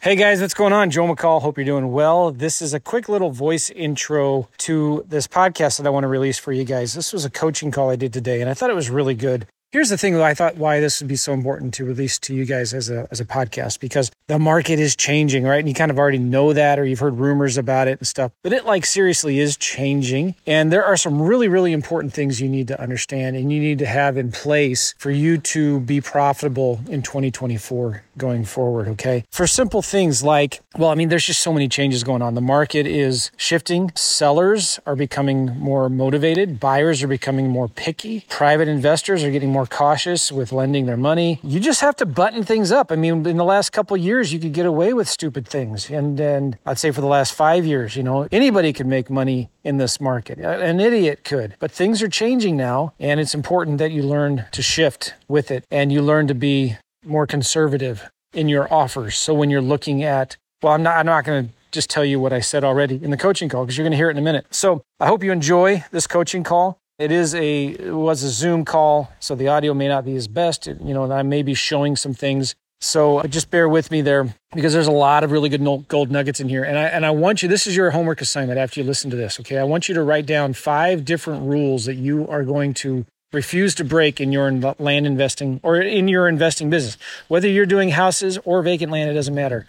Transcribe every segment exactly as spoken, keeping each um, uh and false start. Hey guys, what's going on? Joe McCall, hope you're doing well. This is a quick little voice intro to this podcast that I want to release for you guys. This was a coaching call I did today, and I thought it was really good. Here's the thing that I thought why this would be so important to release to you guys as a as a podcast, because the market is changing, right? And you kind of already know that, or you've heard rumors about it and stuff, but it like seriously is changing. And there are some really, really important things you need to understand and you need to have in place for you to be profitable in twenty twenty-four going forward, okay? For simple things like, well, I mean, there's just so many changes going on. The market is shifting. Sellers are becoming more motivated. Buyers are becoming more picky. Private investors are getting more more cautious with lending their money. You just have to button things up. I mean, in the last couple of years, you could get away with stupid things. And, and I'd say for the last five years, you know, anybody could make money in this market. An idiot could. But things are changing now, and it's important that you learn to shift with it and you learn to be more conservative in your offers. So when you're looking at, well, I'm not, I'm not going to just tell you what I said already in the coaching call because you're going to hear it in a minute. So I hope you enjoy this coaching call. It is a, it was a Zoom call, so the audio may not be as best, you know, and I may be showing some things. So just bear with me there because there's a lot of really good gold nuggets in here. And I, and I want you, this is your homework assignment after you listen to this, okay? I want you to write down five different rules that you are going to refuse to break in your land investing or in your investing business. Whether you're doing houses or vacant land, it doesn't matter.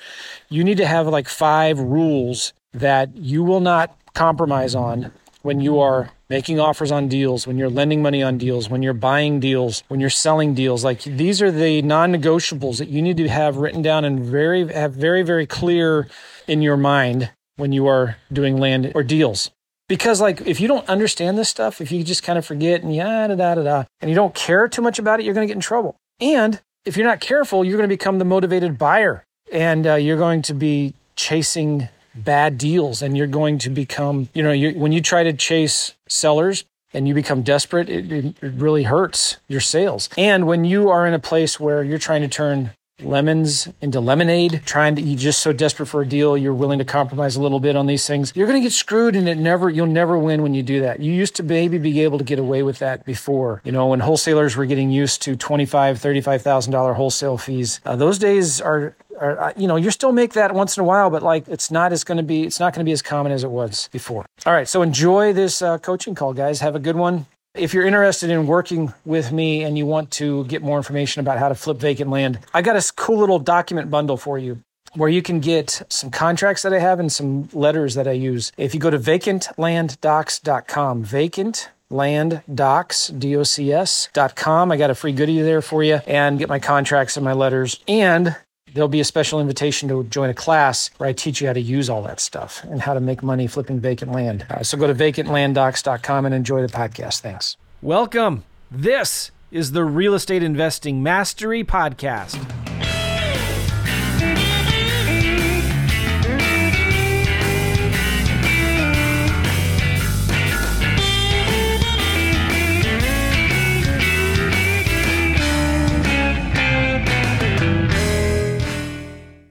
You need to have like five rules that you will not compromise on when you are making offers on deals, when you're lending money on deals, when you're buying deals, when you're selling deals. Like these are the non-negotiables that you need to have written down and very have very, very clear in your mind when you are doing land or deals. Because like if you don't understand this stuff, if you just kind of forget and yada, da, da, da, da, and you don't care too much about it, you're going to get in trouble. And if you're not careful, you're going to become the motivated buyer and uh, you're going to be chasing bad deals, and you're going to become, you know, you, when you try to chase sellers and you become desperate, it, it really hurts your sales. And when you are in a place where you're trying to turn lemons into lemonade, trying to, you're just so desperate for a deal, you're willing to compromise a little bit on these things, you're going to get screwed, and it never, you'll never win when you do that. You used to maybe be able to get away with that before, you know, when wholesalers were getting used to twenty-five thousand dollars, thirty-five thousand dollars wholesale fees. Uh, those days are Or, you know, you still make that once in a while, but like it's not as going to be, it's not going to be as common as it was before. All right. So enjoy this uh, coaching call, guys. Have a good one. If you're interested in working with me and you want to get more information about how to flip vacant land, I got a cool little document bundle for you where you can get some contracts that I have and some letters that I use. If you go to vacant land docs dot com, vacant land docs, D O C S dot com, I got a free goodie there for you and get my contracts and my letters. And there'll be a special invitation to join a class where I teach you how to use all that stuff and how to make money flipping vacant land. Uh, so go to vacant land docs dot com and enjoy the podcast. Thanks. Welcome. This is the Real Estate Investing Mastery Podcast.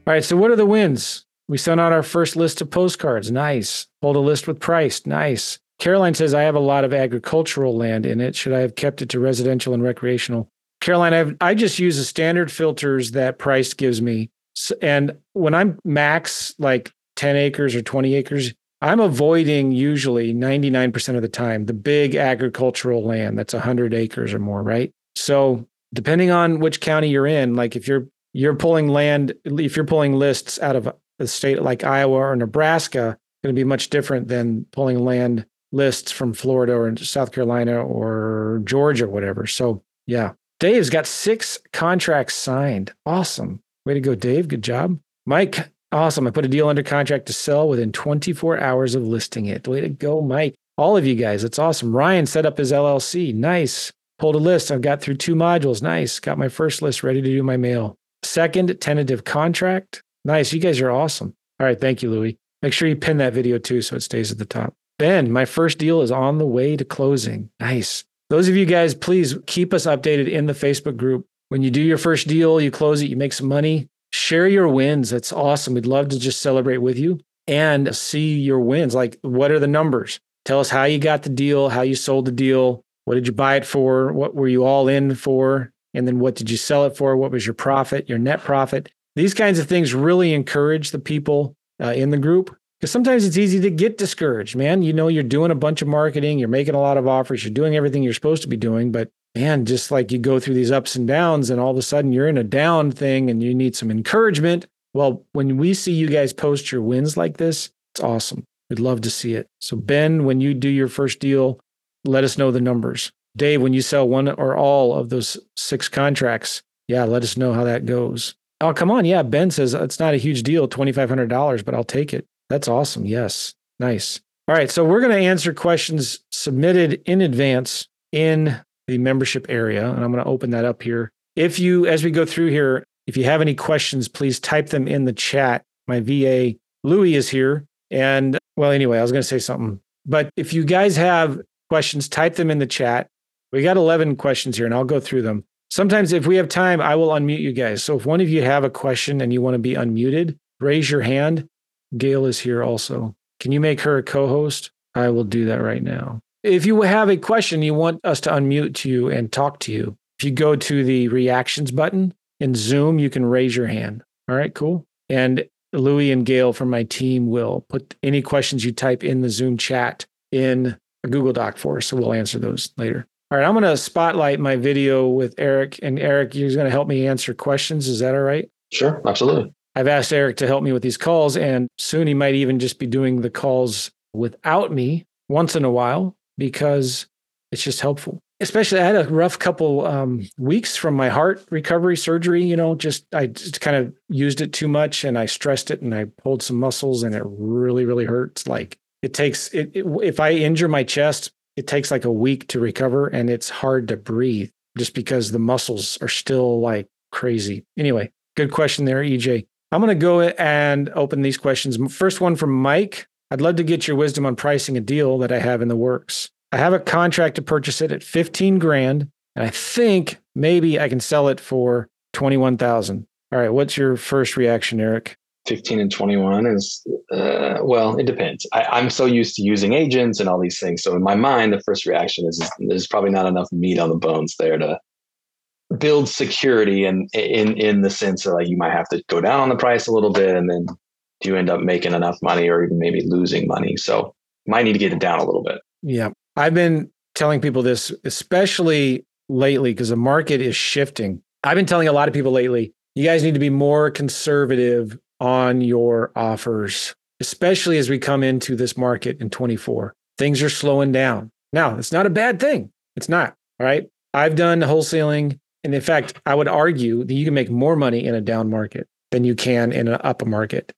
All right, so what are the wins? We sent out our first list of postcards. Nice. Pulled a list with price. Nice. Caroline says, I have a lot of agricultural land in it. Should I have kept it to residential and recreational? Caroline, I've, I just use the standard filters that price gives me. And when I'm max, like ten acres or twenty acres, I'm avoiding usually ninety-nine percent of the time the big agricultural land that's one hundred acres or more, right? So depending on which county you're in, like if you're You're pulling land, if you're pulling lists out of a state like Iowa or Nebraska, it's going to be much different than pulling land lists from Florida or South Carolina or Georgia or whatever. So yeah, Dave's got six contracts signed. Awesome. Way to go, Dave. Good job. Mike, awesome. I put a deal under contract to sell within twenty-four hours of listing it. Way to go, Mike. All of you guys, that's awesome. Ryan set up his L L C. Nice. Pulled a list. I've got through two modules. Nice. Got my first list ready to do my mail. Second tentative contract. Nice. You guys are awesome. All right. Thank you, Louis. Make sure you pin that video too so it stays at the top. Ben, my first deal is on the way to closing. Nice. Those of you guys, please keep us updated in the Facebook group. When you do your first deal, you close it, you make some money, share your wins. That's awesome. We'd love to just celebrate with you and see your wins. Like, what are the numbers? Tell us how you got the deal, how you sold the deal. What did you buy it for? What were you all in for? And then what did you sell it for? What was your profit, your net profit? These kinds of things really encourage the people uh, in the group, because sometimes it's easy to get discouraged, man. You know, you're doing a bunch of marketing, you're making a lot of offers, you're doing everything you're supposed to be doing, but man, just like you go through these ups and downs and all of a sudden you're in a down thing and you need some encouragement. Well, when we see you guys post your wins like this, it's awesome. We'd love to see it. So Ben, when you do your first deal, let us know the numbers. Dave, when you sell one or all of those six contracts, yeah, let us know how that goes. Oh, come on. Yeah, Ben says, it's not a huge deal, twenty-five hundred dollars, but I'll take it. That's awesome. Yes. Nice. All right. So we're going to answer questions submitted in advance in the membership area. And I'm going to open that up here. If you, as we go through here, if you have any questions, please type them in the chat. My V A, Louis, is here. And well, anyway, I was going to say something, but if you guys have questions, type them in the chat. We got eleven questions here and I'll go through them. Sometimes if we have time, I will unmute you guys. So if one of you have a question and you want to be unmuted, raise your hand. Gail is here also. Can you make her a co-host? I will do that right now. If you have a question, you want us to unmute you and talk to you. If you go to the reactions button in Zoom, you can raise your hand. All right, cool. And Louis and Gail from my team will put any questions you type in the Zoom chat in a Google Doc for us. So we'll answer those later. All right, I'm going to spotlight my video with Eric. And Eric, you're going to help me answer questions. Is that all right? Sure, absolutely. I've asked Eric to help me with these calls, and soon he might even just be doing the calls without me once in a while, because it's just helpful. Especially, I had a rough couple um, weeks from my heart recovery surgery. You know, just I just kind of used it too much and I stressed it and I pulled some muscles and it really, really hurts. Like it takes, it, it, if I injure my chest, it takes like a week to recover and it's hard to breathe just because the muscles are still like crazy. Anyway, good question there, E J. I'm going to go and open these questions. First one from Mike. I'd love to get your wisdom on pricing a deal that I have in the works. I have a contract to purchase it at fifteen grand, and I think maybe I can sell it for twenty-one thousand. All right, what's your first reaction, Eric? fifteen and twenty-one is, uh, well, it depends. I, I'm so used to using agents and all these things. So in my mind, the first reaction is, is there's probably not enough meat on the bones there to build security. And in, in, in the sense that like you might have to go down on the price a little bit, and then do you end up making enough money or even maybe losing money? So might need to get it down a little bit. Yeah. I've been telling people this, especially lately, because the market is shifting. I've been telling a lot of people lately, you guys need to be more conservative on your offers, especially as we come into this market in twenty-four. Things are slowing down. Now, it's not a bad thing. It's not. All right. I've done wholesaling. And in fact, I would argue that you can make more money in a down market than you can in an up market.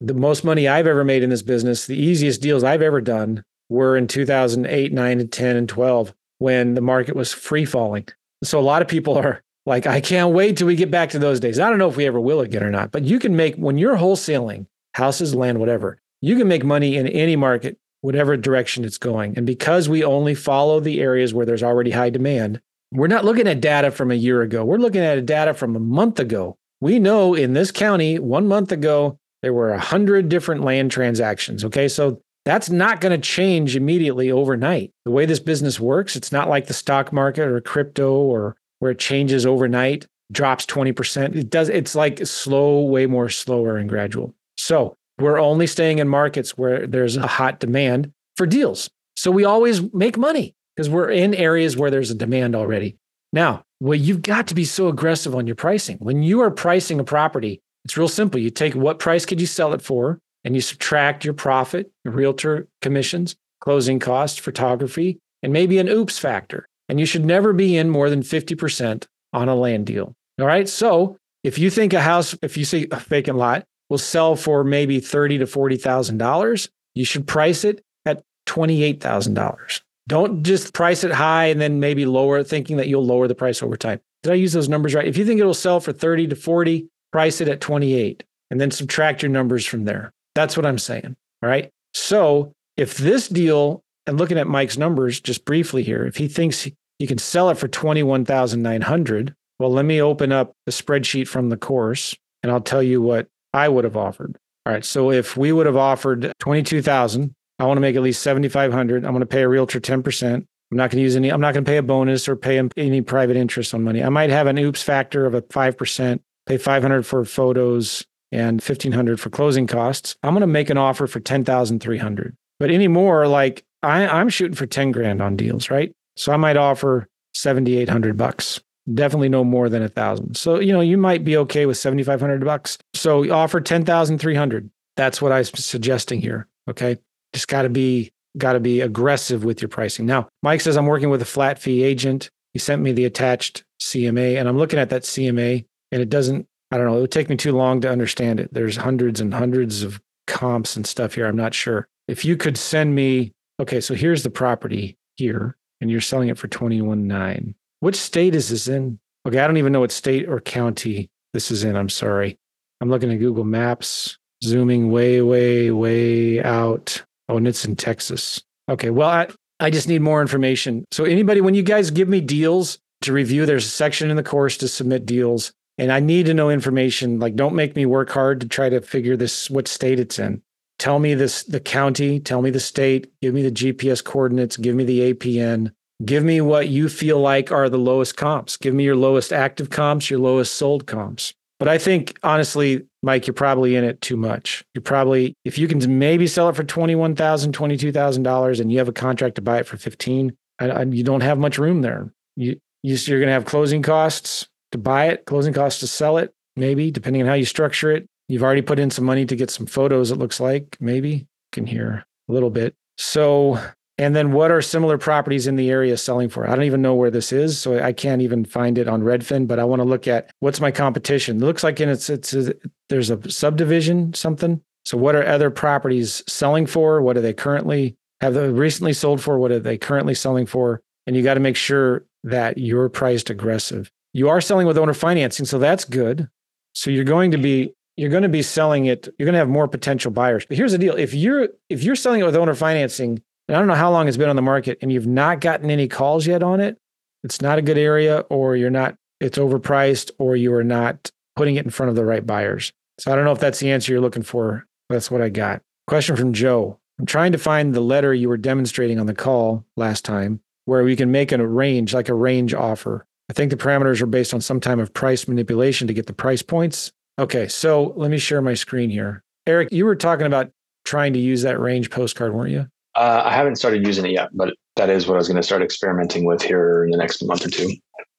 The most money I've ever made in this business, the easiest deals I've ever done were in two thousand eight, nine, and ten, and twelve when the market was free falling. So a lot of people are like, I can't wait till we get back to those days. I don't know if we ever will again or not, but you can make, when you're wholesaling houses, land, whatever, you can make money in any market, whatever direction it's going. And because we only follow the areas where there's already high demand, we're not looking at data from a year ago. We're looking at data from a month ago. We know in this county, one month ago, there were a hundred different land transactions. Okay. So that's not going to change immediately overnight. The way this business works, it's not like the stock market or crypto or where it changes overnight, drops twenty percent. It does. It's like slow, way more slower and gradual. So we're only staying in markets where there's a hot demand for deals. So we always make money because we're in areas where there's a demand already. Now, well, you've got to be so aggressive on your pricing. When you are pricing a property, it's real simple. You take what price could you sell it for, and you subtract your profit, your realtor commissions, closing costs, photography, and maybe an oops factor. And you should never be in more than fifty percent on a land deal. All right. So if you think a house, if you see a vacant lot will sell for maybe thirty thousand to forty thousand dollars, you should price it at twenty-eight thousand dollars. Don't just price it high and then maybe lower, thinking that you'll lower the price over time. Did I use those numbers right? If you think it'll sell for thirty to forty, price it at twenty-eight and then subtract your numbers from there. That's what I'm saying. All right. So if this deal, and looking at Mike's numbers just briefly here, if he thinks he, he can sell it for twenty-one thousand nine hundred dollars, well, let me open up the spreadsheet from the course and I'll tell you what I would have offered. All right. So if we would have offered twenty-two thousand dollars, I want to make at least seventy-five hundred dollars. I'm going to pay a realtor ten percent. I'm not going to use any, I'm not going to pay a bonus or pay any private interest on money. I might have an oops factor of a five percent pay five hundred dollars for photos and fifteen hundred dollars for closing costs. I'm going to make an offer for ten thousand three hundred dollars. But anymore, like I, I'm shooting for ten grand on deals, right? So I might offer seventy-eight hundred bucks. Definitely no more than a thousand. So, you know, you might be okay with seventy-five hundred bucks. So you offer ten thousand three hundred. That's what I'm suggesting here. Okay. Just got to be, got to be aggressive with your pricing. Now, Mike says, I'm working with a flat fee agent. He sent me the attached C M A and I'm looking at that C M A and it doesn't, I don't know, it would take me too long to understand it. There's hundreds and hundreds of comps and stuff here. I'm not sure. If you could send me, okay, so here's the property here and you're selling it for twenty-one nine. Which state is this in? Okay, I don't even know what state or county this is in. I'm sorry. I'm looking at Google Maps, zooming way, way, way out. Oh, and it's in Texas. Okay, well, I, I just need more information. So anybody, when you guys give me deals to review, there's a section in the course to submit deals. And I need to know information. Like, don't make me work hard to try to figure this, what state it's in. Tell me this, the county, tell me the state, give me the G P S coordinates, give me the A P N. Give me what you feel like are the lowest comps. Give me your lowest active comps, your lowest sold comps. But I think, honestly, Mike, you're probably in it too much. You're probably, if you can maybe sell it for twenty-one thousand dollars, twenty-two thousand dollars, and you have a contract to buy it for fifteen thousand dollars, I, I, you don't have much room there. You, you, you're going to have closing costs to buy it, closing costs to sell it, maybe, depending on how you structure it. You've already put in some money to get some photos, it looks like, maybe. You can hear a little bit. So... And then what are similar properties in the area selling for? I don't even know where this is, so I can't even find it on Redfin, but I want to look at what's my competition. It looks like in it's, it's it's there's a subdivision, something. So what are other properties selling for? What are they currently, have they recently sold for? What are they currently selling for? And you got to make sure that you're priced aggressive. You are selling with owner financing, so that's good. So you're going to be you're going to be selling it, you're going to have more potential buyers. But here's the deal. If you're if you're selling it with owner financing, and I don't know how long it's been on the market and you've not gotten any calls yet on it, it's not a good area, or you're not, it's overpriced, or you are not putting it in front of the right buyers. So I don't know if that's the answer you're looking for. That's what I got. Question from Joe. I'm trying to find the letter you were demonstrating on the call last time where we can make a range, like a range offer. I think the parameters are based on some type of price manipulation to get the price points. Okay, so let me share my screen here. Eric, you were talking about trying to use that range postcard, weren't you? Uh, I haven't started using it yet, but that is what I was going to start experimenting with here in the next month or two.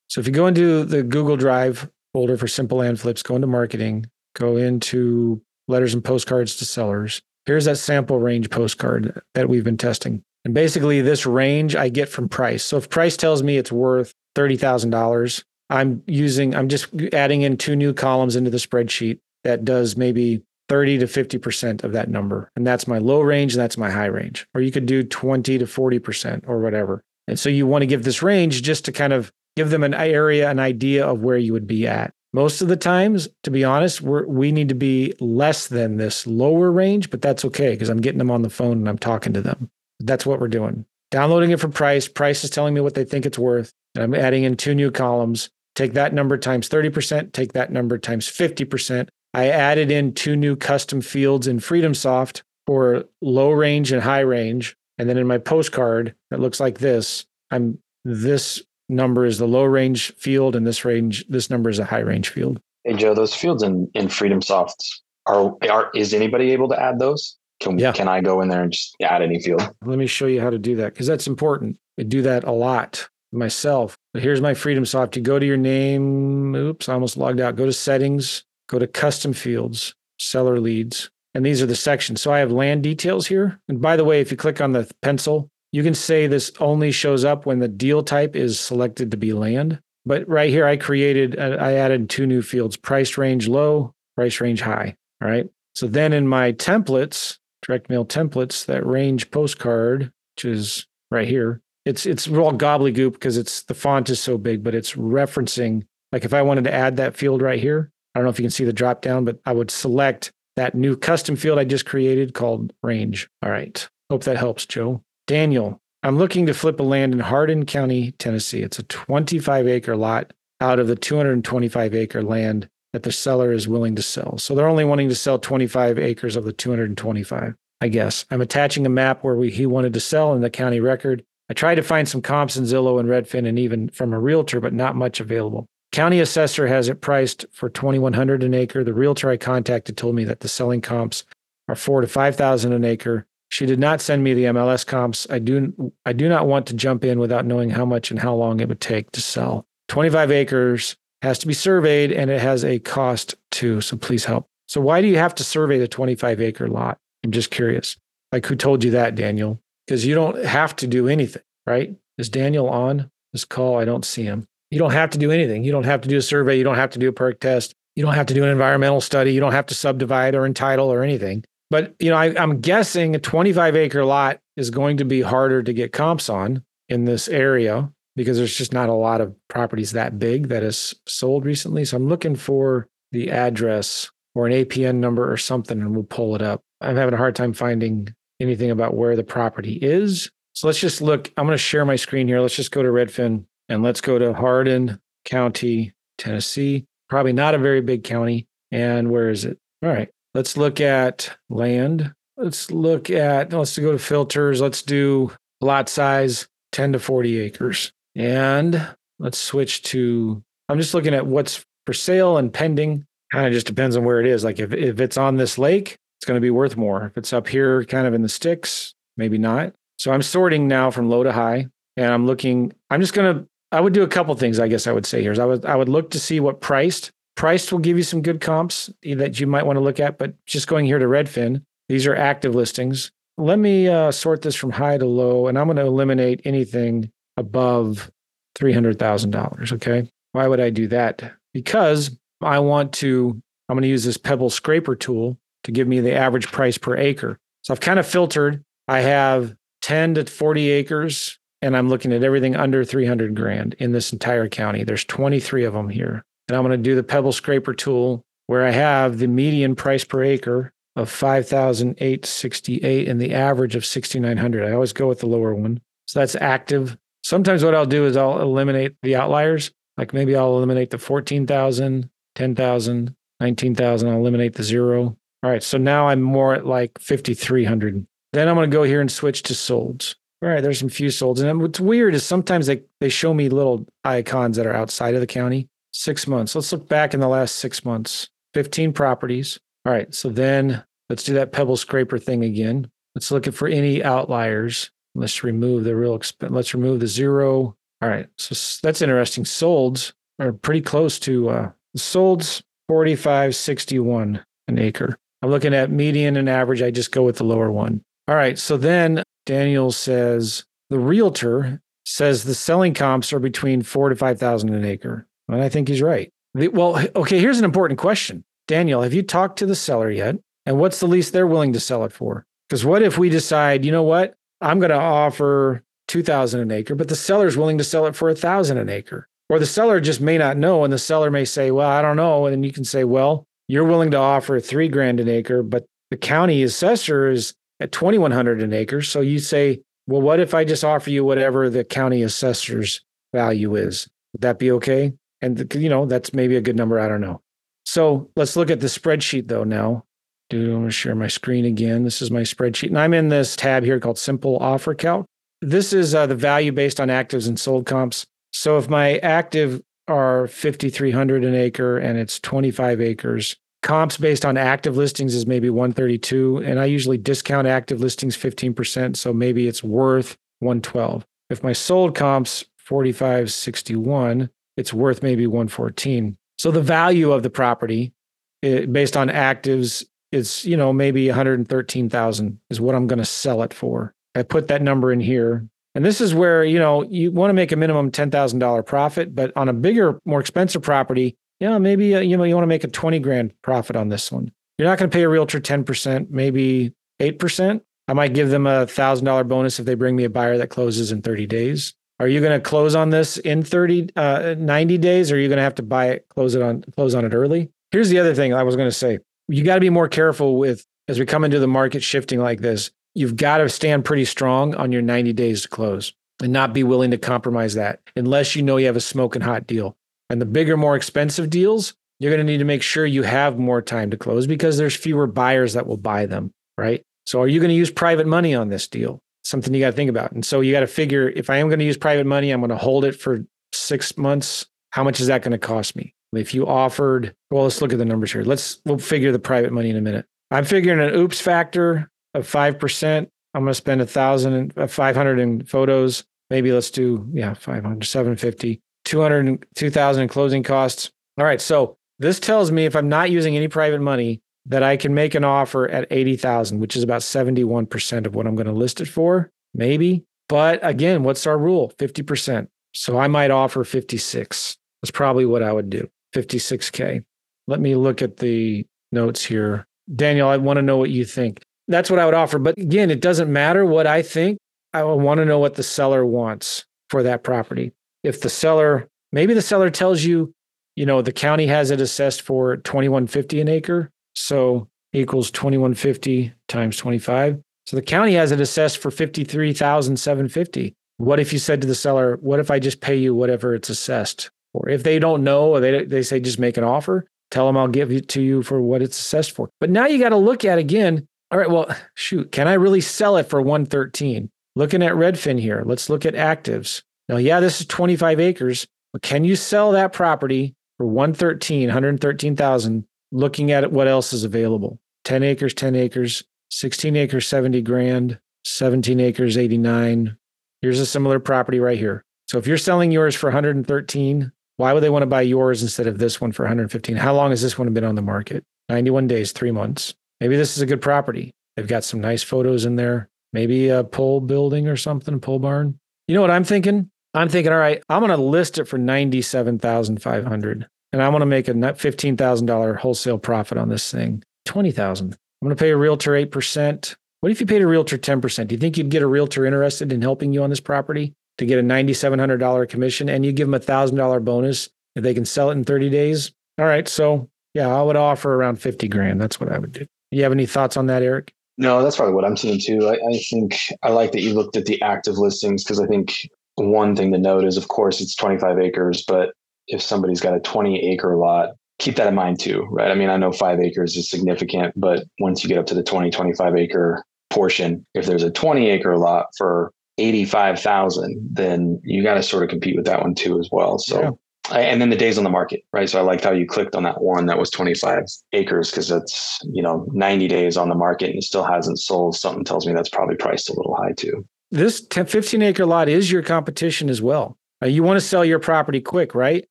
So if you go into the Google Drive folder for Simple Land Flips, go into marketing, go into letters and postcards to sellers. Here's that sample range postcard that we've been testing. And basically this range I get from price. So if price tells me it's worth thirty thousand dollars, I'm using, I'm just adding in two new columns into the spreadsheet that does maybe thirty to fifty percent of that number. And that's my low range and that's my high range. Or you could do twenty to forty percent or whatever. And so you want to give this range just to kind of give them an area, an idea of where you would be at. Most of the times, to be honest, we're, we need to be less than this lower range, but that's okay because I'm getting them on the phone and I'm talking to them. That's what we're doing. Downloading it for price. Price is telling me what they think it's worth. And I'm adding in two new columns. Take that number times thirty percent. Take that number times fifty percent. I added in two new custom fields in Freedom Soft for low range and high range. And then in my postcard that looks like this, I'm this number is the low range field and this range, this number is a high range field. Hey Joe, those fields in, in Freedom Soft are, are, is anybody able to add those? Can, yeah. can I go in there and just add any field? Let me show you how to do that because that's important. I do that a lot myself. But here's my Freedom Soft. You go to your name. Oops, I almost logged out. Go to settings. Go to custom fields, seller leads, and these are the sections. So I have land details here. And by the way, if you click on the pencil, you can say this only shows up when the deal type is selected to be land. But right here, I created, I added two new fields, price range low, price range high. All right. So then in my templates, direct mail templates, that range postcard, which is right here, it's, it's all gobbledygook because it's, the font is so big, but it's referencing, like if I wanted to add that field right here, I don't know if you can see the drop down, but I would select that new custom field I just created called range. All right. Hope that helps, Joe. Daniel, I'm looking to flip a land in Hardin County, Tennessee. It's a twenty-five acre lot out of the two hundred twenty-five acre land that the seller is willing to sell. So they're only wanting to sell twenty-five acres of the two hundred twenty-five, I guess. I'm attaching a map where we, he wanted to sell in the county record. I tried to find some comps in Zillow and Redfin and even from a realtor, but not much available. County assessor has it priced for twenty-one hundred dollars an acre. The realtor I contacted told me that the selling comps are four to five thousand dollars an acre. She did not send me the M L S comps. I do, I do not want to jump in without knowing how much and how long it would take to sell. twenty-five acres has to be surveyed, and it has a cost too, so please help. So why do you have to survey the twenty-five acre lot? I'm just curious. Like, who told you that, Daniel? Because you don't have to do anything, right? Is Daniel on this call? I don't see him. You don't have to do anything. You don't have to do a survey. You don't have to do a perk test. You don't have to do an environmental study. You don't have to subdivide or entitle or anything. But, you know, I, I'm guessing a twenty-five acre lot is going to be harder to get comps on in this area because there's just not a lot of properties that big that is sold recently. So I'm looking for the address or an A P N number or something, and we'll pull it up. I'm having a hard time finding anything about where the property is. So let's just look. I'm going to share my screen here. Let's just go to Redfin and let's go to Hardin County, Tennessee. Probably not a very big county. And where is it? All right. Let's look at land. Let's look at, let's go to filters. Let's do lot size, ten to forty acres. And let's switch to, I'm just looking at what's for sale and pending. Kind of just depends on where it is. Like if, if it's on this lake, it's going to be worth more. If it's up here kind of in the sticks, maybe not. So I'm sorting now from low to high. And I'm looking, I'm just going to, I would do a couple things, I guess I would say here. Is I would, I would look to see what priced. Priced will give you some good comps that you might want to look at, but just going here to Redfin, these are active listings. Let me uh, sort this from high to low, and I'm going to eliminate anything above three hundred thousand dollars, okay? Why would I do that? Because I want to, I'm going to use this Pebble Scraper tool to give me the average price per acre. So I've kind of filtered. I have ten to forty acres, and I'm looking at everything under three hundred grand in this entire county. There's twenty-three of them here. And I'm going to do the Pebble Scraper tool where I have the median price per acre of five thousand eight hundred sixty-eight dollars and the average of six thousand nine hundred dollars. I always go with the lower one. So that's active. Sometimes what I'll do is I'll eliminate the outliers. Like maybe I'll eliminate the fourteen thousand dollars, ten thousand dollars, nineteen thousand dollars. I'll eliminate the zero. All right. So now I'm more at like five thousand three hundred dollars. Then I'm going to go here and switch to solds. All right. There's some few solds. And what's weird is sometimes they, they show me little icons that are outside of the county. Six months. Let's look back in the last six months. fifteen properties. All right. So then let's do that Pebble Scraper thing again. Let's look for any outliers. Let's remove the real expense. Let's remove the zero. All right. So that's interesting. Solds are pretty close to uh, solds forty-five sixty-one an acre. I'm looking at median and average. I just go with the lower one. All right. So then Daniel says the realtor says the selling comps are between four to five thousand an acre. And I think he's right. Well, okay, here's an important question. Daniel, have you talked to the seller yet? And what's the least they're willing to sell it for? Because what if we decide, you know what? I'm going to offer two thousand dollars an acre, but the seller's willing to sell it for one thousand dollars an acre. Or the seller just may not know, and the seller may say, well, I don't know. And then you can say, well, you're willing to offer three grand an acre, but the county assessor is at twenty-one hundred dollars an acre. So you say, well, what if I just offer you whatever the county assessor's value is? Would that be okay? And, you know, that's maybe a good number. I don't know. So let's look at the spreadsheet, though, now. Dude, I'm going to share my screen again. This is my spreadsheet. And I'm in this tab here called Simple Offer Calc. This is uh, the value based on actives and sold comps. So if my active are five thousand three hundred an acre and it's twenty-five acres, comps based on active listings is maybe one thirty-two. And I usually discount active listings fifteen percent. So maybe it's worth one twelve. If my sold comps, forty-five sixty-one, it's worth maybe one fourteen. So the value of the property it, based on actives is, you know, maybe one hundred thirteen thousand is what I'm going to sell it for. I put that number in here. And this is where, you know, you want to make a minimum ten thousand dollars profit, but on a bigger, more expensive property, you know, maybe, uh, you know, you want to make a twenty grand profit on this one. You're not going to pay a realtor ten percent, maybe eight percent. I might give them a one thousand dollars bonus if they bring me a buyer that closes in thirty days. Are you going to close on this in thirty, uh, ninety days? Or are you going to have to buy it, close it on, close on it early? Here's the other thing I was going to say. You got to be more careful with, as we come into the market shifting like this, you've got to stand pretty strong on your ninety days to close and not be willing to compromise that unless you know you have a smoking hot deal. And the bigger, more expensive deals, you're going to need to make sure you have more time to close because there's fewer buyers that will buy them, right? So are you going to use private money on this deal? Something you got to think about. And so you got to figure, if I am going to use private money, I'm going to hold it for six months. How much is that going to cost me? If you offered, well, let's look at the numbers here. Let's, we'll figure the private money in a minute. I'm figuring an oops factor of five percent. I'm going to spend one thousand five hundred in photos. Maybe let's do, yeah, five hundred, seven fifty, two hundred, two thousand in closing costs. All right. So this tells me if I'm not using any private money that I can make an offer at eighty thousand, which is about seventy-one percent of what I'm going to list it for, maybe. But again, what's our rule? fifty percent. So I might offer fifty-six. That's probably what I would do. fifty-six K. Let me look at the notes here. Daniel, I want to know what you think. That's what I would offer. But again, it doesn't matter what I think. I want to know what the seller wants for that property. If the seller, maybe the seller tells you, you know, the county has it assessed for twenty-one fifty an acre. So equals twenty-one fifty times twenty-five. So the county has it assessed for fifty-three thousand seven hundred fifty. What if you said to the seller, what if I just pay you whatever it's assessed? Or if they don't know, or they, they say, just make an offer, tell them I'll give it to you for what it's assessed for. But now you got to look at again, all right, well, shoot, can I really sell it for one thirteen? Looking at Redfin here, let's look at actives. Now, yeah, this is twenty-five acres, but can you sell that property for one thirteen, one hundred thirteen thousand, looking at what else is available? ten acres, ten acres, sixteen acres, seventy grand, seventeen acres, eighty-nine. Here's a similar property right here. So if you're selling yours for one hundred thirteen, why would they want to buy yours instead of this one for one hundred fifteen? How long has this one been on the market? ninety-one days, three months. Maybe this is a good property. They've got some nice photos in there. Maybe a pole building or something, a pole barn. You know what I'm thinking? I'm thinking, all right, I'm going to list it for ninety-seven thousand five hundred dollars. And I want to make a fifteen thousand dollars wholesale profit on this thing. twenty thousand dollars. I'm going to pay a realtor eight percent. What if you paid a realtor ten percent? Do you think you'd get a realtor interested in helping you on this property to get a nine thousand seven hundred dollars commission, and you give them a one thousand dollars bonus if they can sell it in thirty days? All right. So yeah, I would offer around fifty grand. That's what I would do. You have any thoughts on that, Eric? No, that's probably what I'm seeing too. I, I think I like that you looked at the active listings, because I think one thing to note is, of course, it's twenty-five acres, but if somebody's got a twenty acre lot, keep that in mind too, right? I mean, I know five acres is significant, but once you get up to the twenty, twenty-five acre portion, if there's a twenty acre lot for eighty-five thousand, then you got to sort of compete with that one too as well. So, yeah. I, and then the days on the market, right? So I liked how you clicked on that one that was twenty-five acres, because that's, you know, ninety days on the market and it still hasn't sold. Something tells me that's probably priced a little high too. This ten, fifteen acre lot is your competition as well. Uh, you want to sell your property quick, right?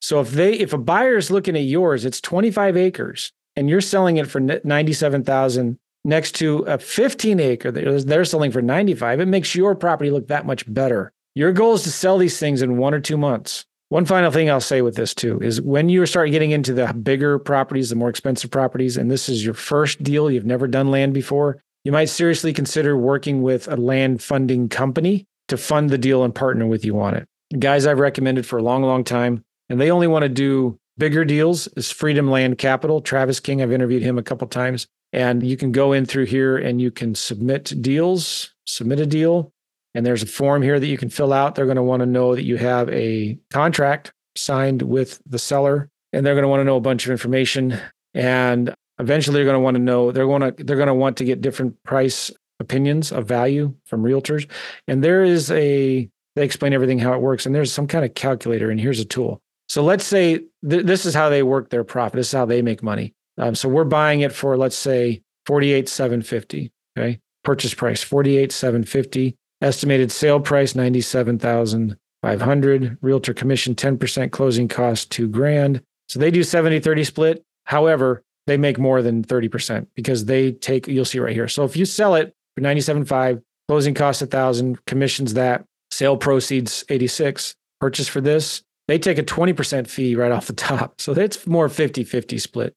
So if they, if a buyer is looking at yours, it's twenty-five acres and you're selling it for ninety-seven thousand next to a fifteen acre that they're selling for ninety-five, it makes your property look that much better. Your goal is to sell these things in one or two months. One final thing I'll say with this too is when you start getting into the bigger properties, the more expensive properties, and this is your first deal, you've never done land before, you might seriously consider working with a land funding company to fund the deal and partner with you on it. Guys I've recommended for a long, long time, and they only want to do bigger deals, is Freedom Land Capital. Travis King, I've interviewed him a couple of times. And you can go in through here and you can submit deals, submit a deal. And there's a form here that you can fill out. They're going to want to know that you have a contract signed with the seller, and they're going to want to know a bunch of information. And eventually they're going to want to know, they're going to, they're going to want to get different price opinions of value from realtors. And there is a, they explain everything, how it works. And there's some kind of calculator, and here's a tool. So let's say th- this is how they work their profit. This is how they make money. Um, so we're buying it for, let's say, forty-eight thousand seven hundred fifty dollars, okay? Purchase price, forty-eight thousand seven hundred fifty dollars. Estimated sale price, ninety-seven thousand five hundred dollars. Realtor commission, ten percent, closing cost, two grand. So they do seventy thirty split. However, they make more than thirty percent because they take, you'll see right here. So if you sell it for ninety-seven thousand five hundred dollars, closing cost one thousand dollars, commissions that, sale proceeds eighty-six thousand dollars, purchase for this, they take a twenty percent fee right off the top. So that's more fifty-fifty split.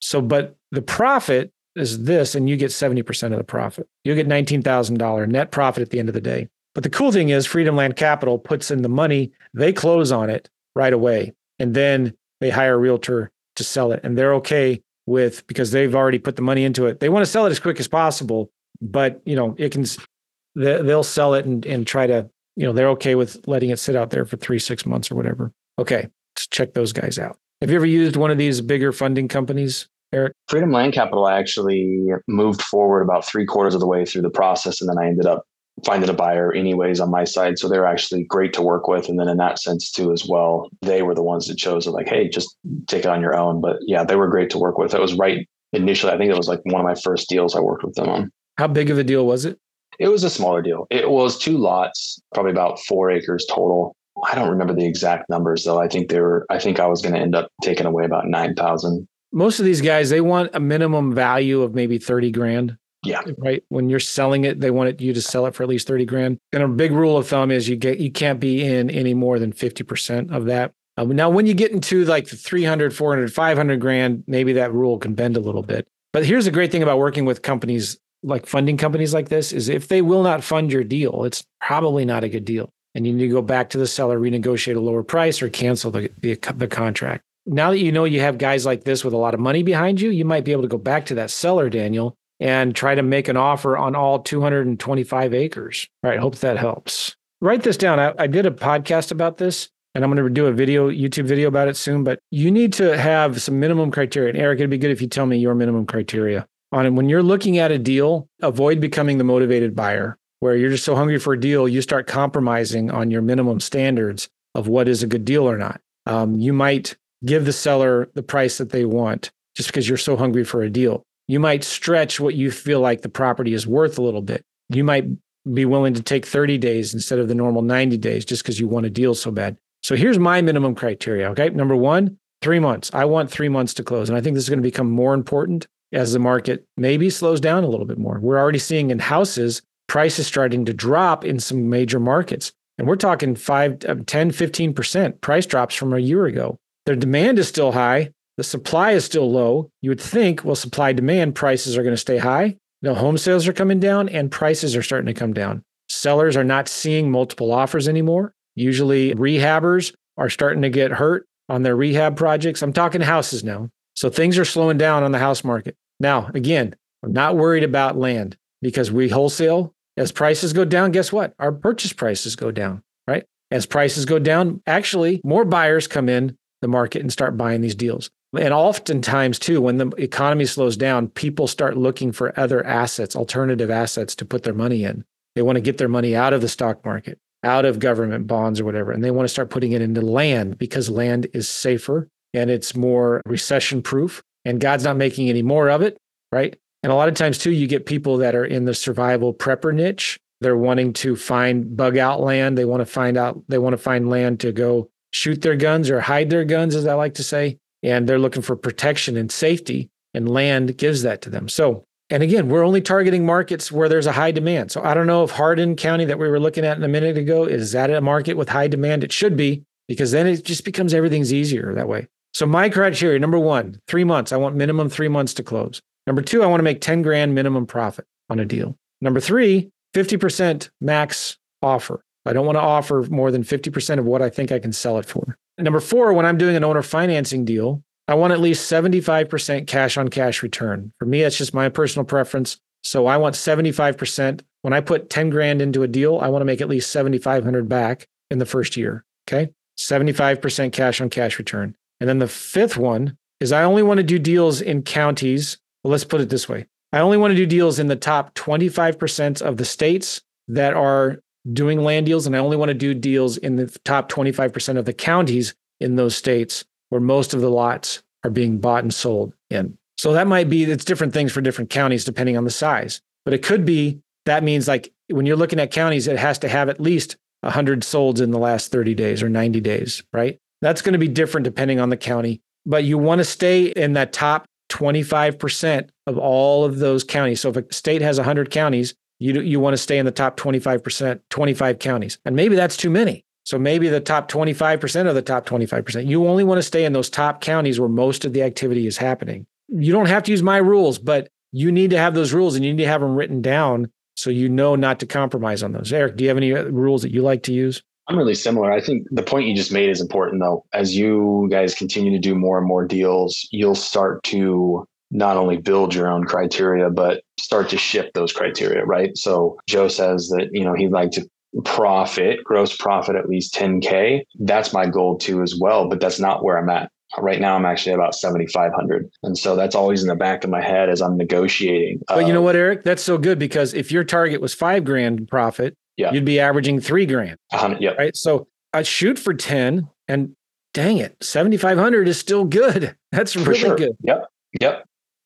So, but the profit is this, and you get seventy percent of the profit. You get nineteen thousand dollars net profit at the end of the day. But the cool thing is Freedom Land Capital puts in the money. They close on it right away. And then they hire a realtor to sell it. And they're okay with, because they've already put the money into it. They want to sell it as quick as possible, but you know, it can, they'll sell it and, and try to, you know, they're okay with letting it sit out there for three, six months or whatever. Okay. Let's check those guys out. Have you ever used one of these bigger funding companies, Eric? Freedom Land Capital, I actually moved forward about three quarters of the way through the process, and then I ended up finding a buyer anyways on my side. So they're actually great to work with. And then in that sense too, as well, they were the ones that chose to like, hey, just take it on your own. But yeah, they were great to work with. That was right. Initially, I think it was like one of my first deals I worked with them on. How big of a deal was it? It was a smaller deal. It was two lots, probably about four acres total. I don't remember the exact numbers though. I think they were, I think I was going to end up taking away about nine thousand. Most of these guys, they want a minimum value of maybe thirty grand. Yeah. Right. When you're selling it, they want you to sell it for at least thirty grand. And a big rule of thumb is you get, you can't be in any more than fifty percent of that. Um, now, when you get into like the three hundred, four hundred, five hundred grand, maybe that rule can bend a little bit. But here's the great thing about working with companies, like funding companies like this, is if they will not fund your deal, it's probably not a good deal. And you need to go back to the seller, renegotiate a lower price, or cancel the, the, the contract. Now that you know you have guys like this with a lot of money behind you, you might be able to go back to that seller, Daniel, and try to make an offer on all two hundred twenty-five acres. All right, hope that helps. Write this down. I, I did a podcast about this, and I'm going to do a video, YouTube video about it soon, but you need to have some minimum criteria. And Eric, it'd be good if you tell me your minimum criteria on it. When you're looking at a deal, avoid becoming the motivated buyer, where you're just so hungry for a deal, you start compromising on your minimum standards of what is a good deal or not. Um, you might give the seller the price that they want just because you're so hungry for a deal. You might stretch what you feel like the property is worth a little bit. You might be willing to take thirty days instead of the normal ninety days just because you want a deal so bad. So here's my minimum criteria, okay? Number one, three months. I want three months to close. And I think this is going to become more important as the market maybe slows down a little bit more. We're already seeing in houses, prices starting to drop in some major markets. And we're talking five, ten, fifteen percent price drops from a year ago. Their demand is still high. The supply is still low. You would think, well, supply demand, prices are going to stay high. No, home sales are coming down and prices are starting to come down. Sellers are not seeing multiple offers anymore. Usually rehabbers are starting to get hurt on their rehab projects. I'm talking houses now. So things are slowing down on the house market. Now, again, I'm not worried about land because we wholesale. As prices go down, guess what? Our purchase prices go down, right? As prices go down, actually more buyers come in the market and start buying these deals. And oftentimes too, when the economy slows down, people start looking for other assets, alternative assets to put their money in. They want to get their money out of the stock market, out of government bonds or whatever. And they want to start putting it into land because land is safer and it's more recession proof and God's not making any more of it, right? And a lot of times too, you get people that are in the survival prepper niche. They're wanting to find bug out land. They want to find out, they want to find land to go shoot their guns or hide their guns, as I like to say. And they're looking for protection and safety, and land gives that to them. So, and again, we're only targeting markets where there's a high demand. So I don't know if Hardin County that we were looking at in a minute ago, is that a market with high demand? It should be, because then it just becomes everything's easier that way. So my criteria, number one, three months. I want minimum three months to close. Number two, I want to make ten grand minimum profit on a deal. Number three, fifty percent max offer. I don't want to offer more than fifty percent of what I think I can sell it for. Number four, when I'm doing an owner financing deal, I want at least seventy-five percent cash on cash return. For me, that's just my personal preference. So I want seventy-five percent. When I put ten grand into a deal, I want to make at least seventy-five hundred back in the first year. Okay. seventy-five percent cash on cash return. And then the fifth one is I only want to do deals in counties. Well, let's put it this way. I only want to do deals in the top twenty-five percent of the states that are doing land deals, and I only want to do deals in the top twenty-five percent of the counties in those states where most of the lots are being bought and sold in. So that might be, it's different things for different counties depending on the size, but it could be, that means like when you're looking at counties, it has to have at least one hundred solds in the last thirty days or ninety days, right? That's going to be different depending on the county, but you want to stay in that top twenty-five percent of all of those counties. So if a state has one hundred counties, You you want to stay in the top twenty-five percent, twenty-five counties. And maybe that's too many. So maybe the top twenty-five percent of the top twenty-five percent. You only want to stay in those top counties where most of the activity is happening. You don't have to use my rules, but you need to have those rules and you need to have them written down so you know not to compromise on those. Eric, do you have any rules that you like to use? I'm really similar. I think the point you just made is important though. As you guys continue to do more and more deals, you'll start to not only build your own criteria, but start to shift those criteria, right? So Joe says that, you know, he'd like to profit, gross profit, at least ten K. That's my goal too, as well, but that's not where I'm at. Right now, I'm actually about seventy-five hundred. And so that's always in the back of my head as I'm negotiating. But you know what, Eric, that's so good, because if your target was five grand in profit, yeah. you'd be averaging three grand. Yep. Right. So I shoot for ten, and dang it, seventy-five hundred is still good. That's really for sure. good. Yep. Yep.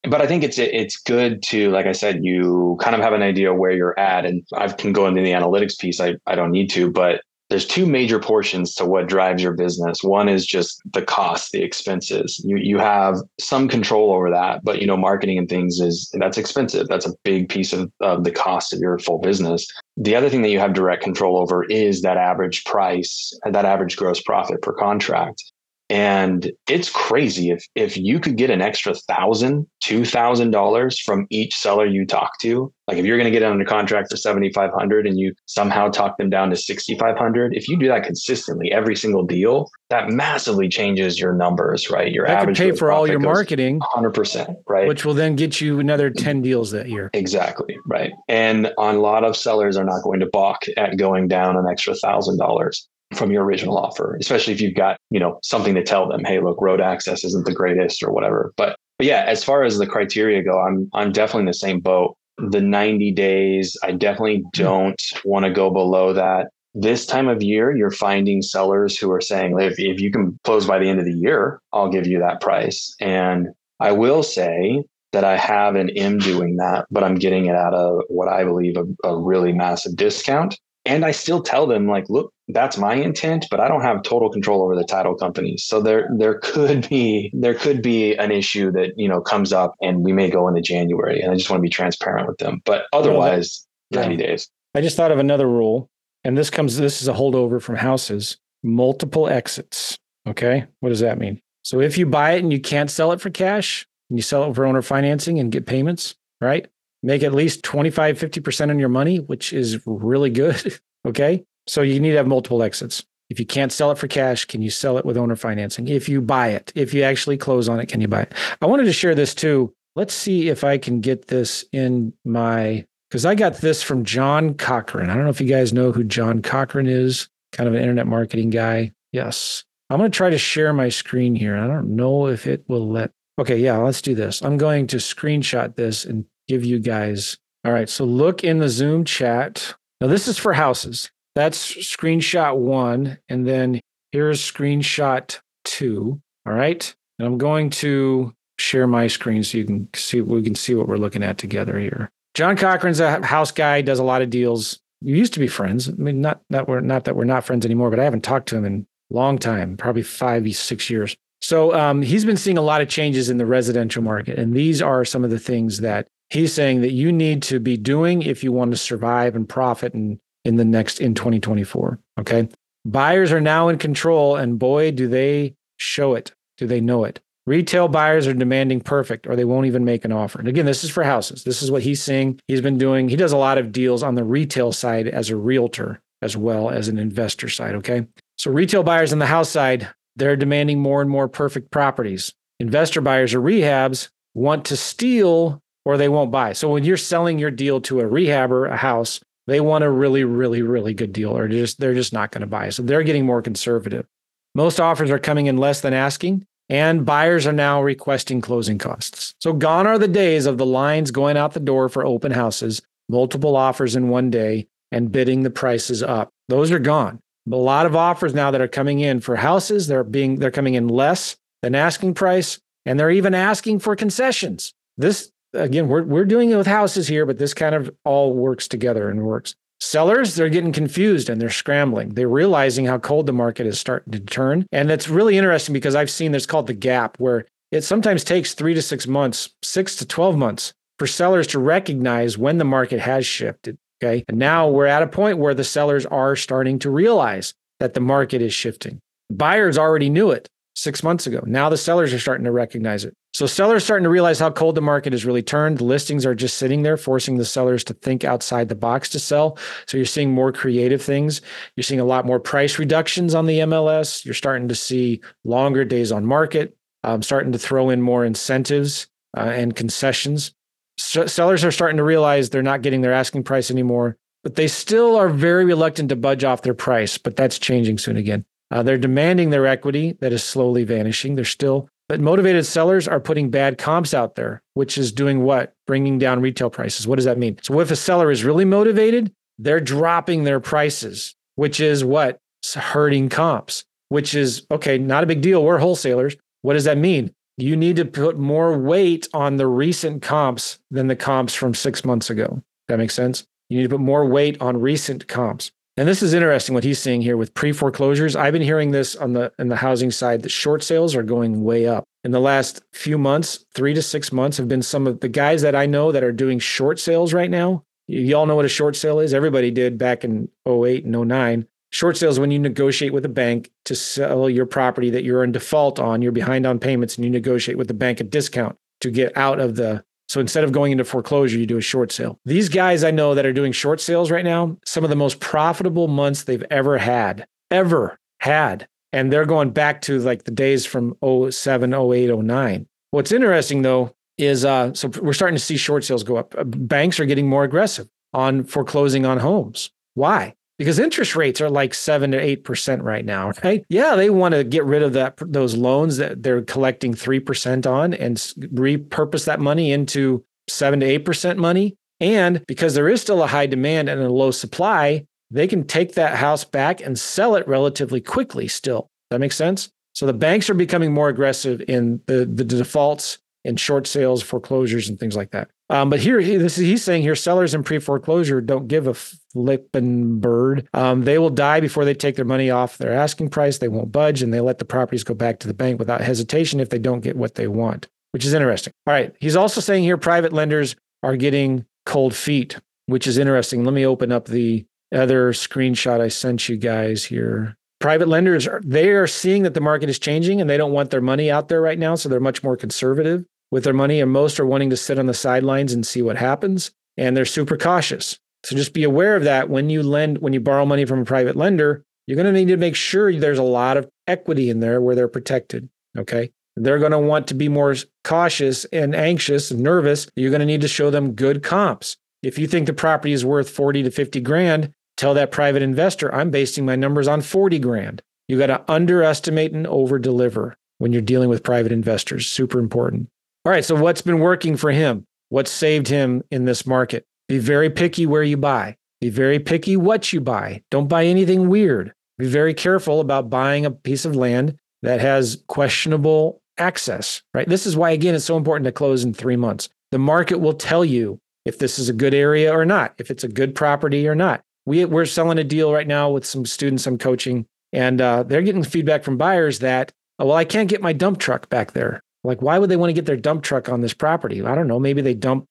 But I think it's it's good to, like I said, you kind of have an idea where you're at. And I can go into the analytics piece. I, I don't need to, but there's two major portions to what drives your business. One is just the cost, the expenses. You you have some control over that, but you know, marketing and things is that's expensive. That's a big piece of, of the cost of your full business. The other thing that you have direct control over is that average price, that average gross profit per contract. And it's crazy if if you could get an extra thousand, two thousand dollars from each seller you talk to. Like if you're going to get under contract for seventy-five hundred and you somehow talk them down to sixty-five hundred, if you do that consistently every single deal, that massively changes your numbers, right? Your that average could pay for all your marketing, one hundred percent, right? Which will then get you another ten deals that year. Exactly, right? And a lot of sellers are not going to balk at going down an extra thousand dollars from your original offer, especially if you've got, you know, something to tell them, hey, look, road access isn't the greatest or whatever. But, but yeah, as far as the criteria go, I'm, I'm definitely in the same boat. The ninety days, I definitely don't want to go below that. This time of year, you're finding sellers who are saying, if, if you can close by the end of the year, I'll give you that price. And I will say that I have and am doing that, but I'm getting it out of what I believe a, a really massive discount. And I still tell them, like, look, that's my intent, but I don't have total control over the title company. So there there could be there could be an issue that, you know, comes up and we may go into January. And I just want to be transparent with them. But otherwise, well, that, ninety yeah. days. I just thought of another rule. And this comes, this is a holdover from houses, multiple exits. Okay. What does that mean? So if you buy it and you can't sell it for cash and you sell it for owner financing and get payments, right? Make at least twenty-five, fifty percent on your money, which is really good. Okay. So you need to have multiple exits. If you can't sell it for cash, can you sell it with owner financing? If you buy it, if you actually close on it, can you buy it? I wanted to share this too. Let's see if I can get this in my, because I got this from John Cochran. I don't know if you guys know who John Cochran is, kind of an internet marketing guy. Yes. I'm going to try to share my screen here. I don't know if it will let. Okay. Yeah. Let's do this. I'm going to screenshot this and give you guys. All right. So look in the Zoom chat. Now this is for houses. That's screenshot one. And then here's screenshot two. All right. And I'm going to share my screen so you can see, we can see what we're looking at together here. John Cochran's a house guy, does a lot of deals. We used to be friends. I mean, not that we're not that we're not friends anymore, but I haven't talked to him in a long time, probably five, six years. So um, he's been seeing a lot of changes in the residential market. And these are some of the things that he's saying that you need to be doing if you want to survive and profit and in the next, in twenty twenty-four. Okay. Buyers are now in control, and boy, do they show it. Do they know it? Retail buyers are demanding perfect, or they won't even make an offer. And again, this is for houses. This is what he's seeing. He's been doing, he does a lot of deals on the retail side as a realtor, as well as an investor side. Okay. So retail buyers on the house side, they're demanding more and more perfect properties. Investor buyers or rehabs want to steal, or they won't buy. So when you're selling your deal to a rehabber, a house, they want a really, really, really good deal, or just they're just not going to buy. So they're getting more conservative. Most offers are coming in less than asking, and buyers are now requesting closing costs. So gone are the days of the lines going out the door for open houses, multiple offers in one day, and bidding the prices up. Those are gone. A lot of offers now that are coming in for houses, they're being they're coming in less than asking price, and they're even asking for concessions. This Again, we're we're doing it with houses here, but this kind of all works together and works. Sellers, they're getting confused and they're scrambling. They're realizing how cold the market is starting to turn. And it's really interesting because I've seen this called the gap, where it sometimes takes three to six months, six to twelve months for sellers to recognize when the market has shifted. Okay. And now we're at a point where the sellers are starting to realize that the market is shifting. Buyers already knew it six months ago. Now the sellers are starting to recognize it. So sellers are starting to realize how cold the market has really turned. Listings are just sitting there, forcing the sellers to think outside the box to sell. So you're seeing more creative things. You're seeing a lot more price reductions on the M L S. You're starting to see longer days on market, um, starting to throw in more incentives uh, and concessions. So sellers are starting to realize they're not getting their asking price anymore, but they still are very reluctant to budge off their price, but that's changing soon again. Uh, they're demanding their equity that is slowly vanishing. They're still, but motivated sellers are putting bad comps out there, which is doing what? Bringing down retail prices. What does that mean? So if a seller is really motivated, they're dropping their prices, which is what? It's hurting comps, which is, okay, not a big deal. We're wholesalers. What does that mean? You need to put more weight on the recent comps than the comps from six months ago. That makes sense? You need to put more weight on recent comps. And this is interesting what he's seeing here with pre-foreclosures. I've been hearing this on the in the housing side that short sales are going way up. In the last few months, three to six months have been some of the guys that I know that are doing short sales right now. Y'all know what a short sale is. Everybody did back in oh eight and oh nine. Short sales when you negotiate with a bank to sell your property that you're in default on, you're behind on payments, and you negotiate with the bank a discount to get out of the... So instead of going into foreclosure, you do a short sale. These guys I know that are doing short sales right now, some of the most profitable months they've ever had, ever had. And they're going back to like the days from oh seven, oh eight, oh nine. What's interesting though is, uh, so we're starting to see short sales go up. Banks are getting more aggressive on foreclosing on homes. Why? Because interest rates are like seven to eight percent right now, right? Yeah, they want to get rid of that those loans that they're collecting three percent on and repurpose that money into seven to eight percent money. And because there is still a high demand and a low supply, they can take that house back and sell it relatively quickly still. That makes sense? So the banks are becoming more aggressive in the, the defaults and short sales, foreclosures, and things like that. Um, but here, this is, he's saying here, sellers in pre-foreclosure don't give a flippin' bird. Um, they will die before they take their money off their asking price. They won't budge, and they let the properties go back to the bank without hesitation if they don't get what they want, which is interesting. All right. He's also saying here, private lenders are getting cold feet, which is interesting. Let me open up the other screenshot I sent you guys here. Private lenders, are, they are seeing that the market is changing, and they don't want their money out there right now, so they're much more conservative with their money, and most are wanting to sit on the sidelines and see what happens. And they're super cautious. So just be aware of that. When you lend, when you borrow money from a private lender, you're going to need to make sure there's a lot of equity in there where they're protected. Okay. They're going to want to be more cautious and anxious and nervous. You're going to need to show them good comps. If you think the property is worth forty to fifty grand, tell that private investor, I'm basing my numbers on forty grand. You got to underestimate and over deliver when you're dealing with private investors. Super important. All right, so what's been working for him? What saved him in this market? Be very picky where you buy. Be very picky what you buy. Don't buy anything weird. Be very careful about buying a piece of land that has questionable access, right? This is why, again, it's so important to close in three months. The market will tell you if this is a good area or not, if it's a good property or not. We, we're selling a deal right now with some students I'm coaching, and uh, they're getting feedback from buyers that, oh, well, I can't get my dump truck back there. Like, why would they want to get their dump truck on this property? I don't know. Maybe they dump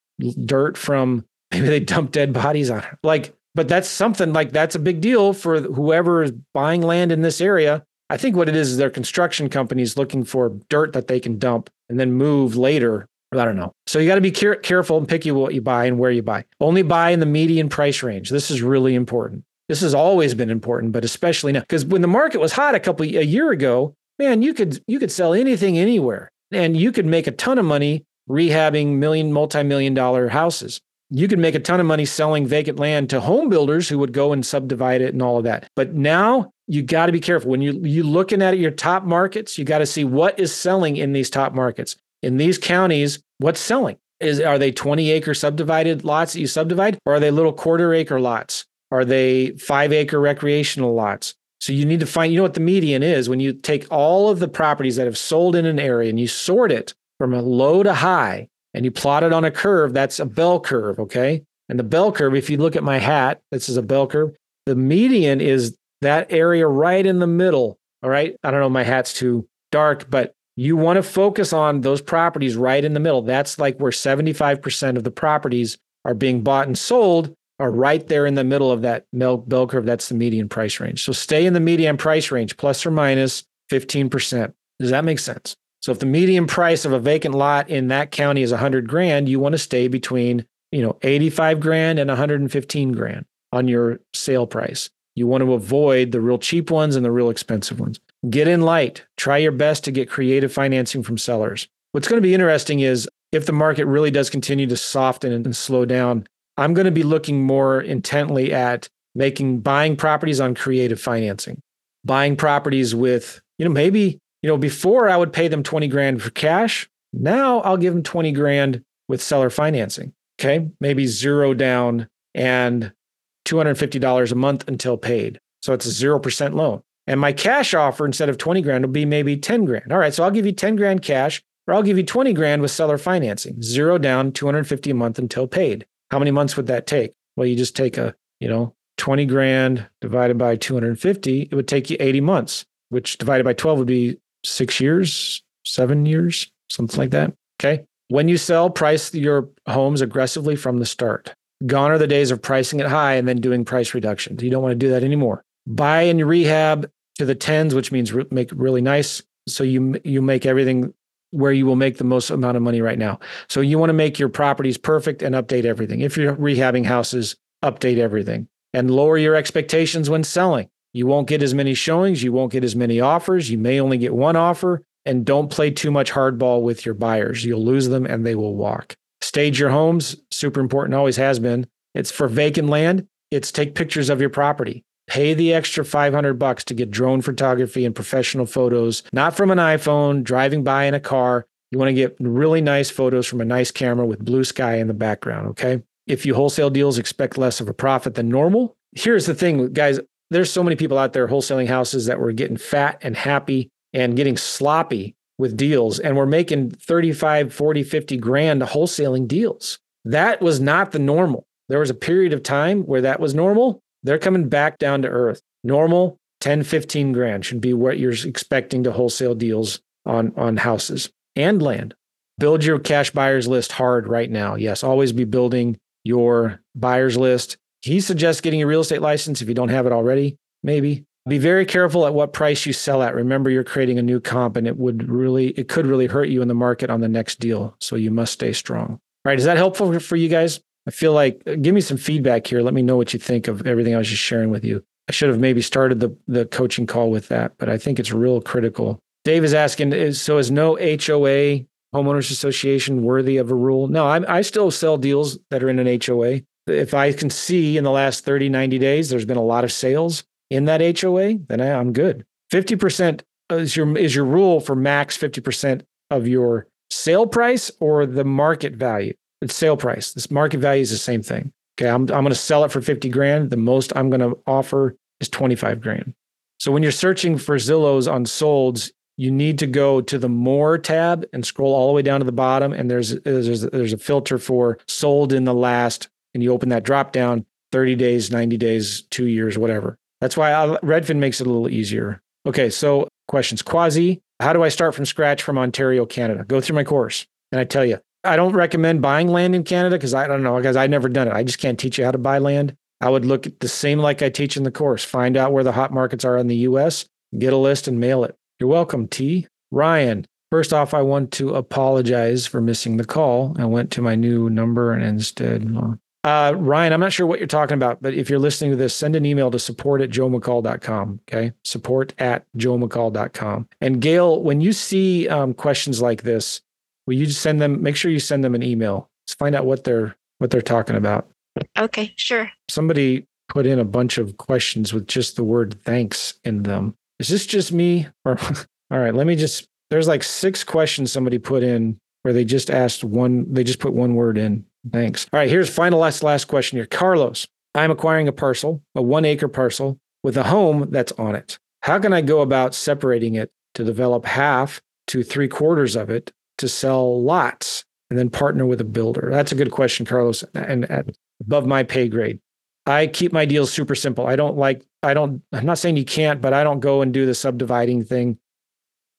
dirt from, maybe they dump dead bodies on it. Like, but that's something like that's a big deal for whoever is buying land in this area. I think what it is is their construction companies looking for dirt that they can dump and then move later. I don't know. So you got to be care- careful and picky what you buy and where you buy. Only buy in the median price range. This is really important. This has always been important, but especially now, because when the market was hot a couple a year ago, man, you could you could sell anything anywhere. And you could make a ton of money rehabbing million, multi-million dollar houses. You could make a ton of money selling vacant land to home builders who would go and subdivide it and all of that. But now you got to be careful. When you, you're looking at your top markets, you got to see what is selling in these top markets. In these counties, what's selling? Is Are they twenty acre subdivided lots that you subdivide? Or are they little quarter acre lots? Are they five acre recreational lots? So you need to find, you know what the median is when you take all of the properties that have sold in an area and you sort it from a low to high and you plot it on a curve, that's a bell curve, okay? And the bell curve, if you look at my hat, this is a bell curve. The median is that area right in the middle, all right? I don't know, my hat's too dark, but you want to focus on those properties right in the middle. That's like where seventy-five percent of the properties are being bought and sold. Are right there in the middle of that bell curve. That's the median price range. So stay in the median price range, plus or minus fifteen percent. Does that make sense? So if the median price of a vacant lot in that county is one hundred grand, you want to stay between, you know, eighty-five grand and one hundred fifteen grand on your sale price. You want to avoid the real cheap ones and the real expensive ones. Get in light. Try your best to get creative financing from sellers. What's going to be interesting is if the market really does continue to soften and slow down, I'm going to be looking more intently at making buying properties on creative financing. buying properties with, you know, maybe, you know, before I would pay them twenty grand for cash. Now I'll give them twenty grand with seller financing. Okay. Maybe zero down and two hundred fifty dollars a month until paid. So it's a zero percent loan. And my cash offer, instead of twenty grand, will be maybe ten grand. All right. So I'll give you ten grand cash, or I'll give you twenty grand with seller financing, zero down, two hundred fifty a month until paid. How many months would that take? Well, you just take a, you know, twenty grand divided by two hundred fifty, it would take you eighty months, which divided by twelve would be six years, seven years, something like that. Okay. When you sell, price your homes aggressively from the start. Gone are the days of pricing it high and then doing price reductions. You don't want to do that anymore. Buy and rehab to the tens, which means re- make it really nice. So you you make everything where you will make the most amount of money right now. So you want to make your properties perfect and update everything. If you're rehabbing houses, update everything and lower your expectations when selling. You won't get as many showings. You won't get as many offers. You may only get one offer, and don't play too much hardball with your buyers. You'll lose them and they will walk. Stage your homes. Super important. Always has been. It's for vacant land. It's take pictures of your property. Pay the extra five hundred bucks to get drone photography and professional photos, not from an iPhone, driving by in a car. You want to get really nice photos from a nice camera with blue sky in the background, okay? If you wholesale deals, expect less of a profit than normal. Here's the thing, guys. There's so many people out there wholesaling houses that were getting fat and happy and getting sloppy with deals, and we're making thirty-five, forty, fifty grand wholesaling deals. That was not the normal. There was a period of time where that was normal. They're coming back down to earth. Normal, ten, fifteen grand should be what you're expecting to wholesale deals on, on houses and land. Build your cash buyers list hard right now. Yes, always be building your buyers list. He suggests getting a real estate license if you don't have it already, maybe. Be very careful at what price you sell at. Remember, you're creating a new comp, and it would really, it could really hurt you in the market on the next deal. So you must stay strong. All right. Is that helpful for you guys? I feel like, give me some feedback here. Let me know what you think of everything I was just sharing with you. I should have maybe started the, the coaching call with that, but I think it's real critical. Dave is asking, is, so is no H O A, Homeowners Association, worthy of a rule? No, I, I still sell deals that are in an H O A. If I can see in the last thirty, ninety days, there's been a lot of sales in that H O A, then I, I'm good. fifty percent is your, is your rule for max fifty percent of your sale price or the market value. It's sale price. This market value is the same thing. Okay. I'm, I'm going to sell it for fifty grand. The most I'm going to offer is twenty-five grand. So when you're searching for Zillow's on solds, you need to go to the more tab and scroll all the way down to the bottom. And there's, there's, there's a filter for sold in the last, and you open that drop down, thirty days, ninety days, two years, whatever. That's why I, Redfin makes it a little easier. Okay. So questions. Quasi, how do I start from scratch from Ontario, Canada? Go through my course. And I tell you, I don't recommend buying land in Canada because I don't know, because I've never done it. I just can't teach you how to buy land. I would look at the same like I teach in the course. Find out where the hot markets are in the U S, get a list and mail it. You're welcome, T. Ryan, first off, I want to apologize for missing the call. I went to my new number and instead... Uh, Ryan, I'm not sure what you're talking about, but if you're listening to this, send an email to support at joe mccall dot com. Okay. Support at joe mccall dot com. And Gail, when you see um, questions like this, will you just send them, make sure you send them an email. Let's find out what they're, what they're talking about. Okay, sure. Somebody put in a bunch of questions with just the word thanks in them. Is this just me? Or, all right, let me just, there's like six questions somebody put in where they just asked one, they just put one word in. Thanks. All right, here's final last, last question here. Carlos, I'm acquiring a parcel, a one acre parcel with a home that's on it. How can I go about separating it to develop half to three quarters of it to sell lots and then partner with a builder? That's a good question, Carlos, and at above my pay grade. I keep my deals super simple. I don't like, I don't, I'm not saying you can't, but I don't go and do the subdividing thing.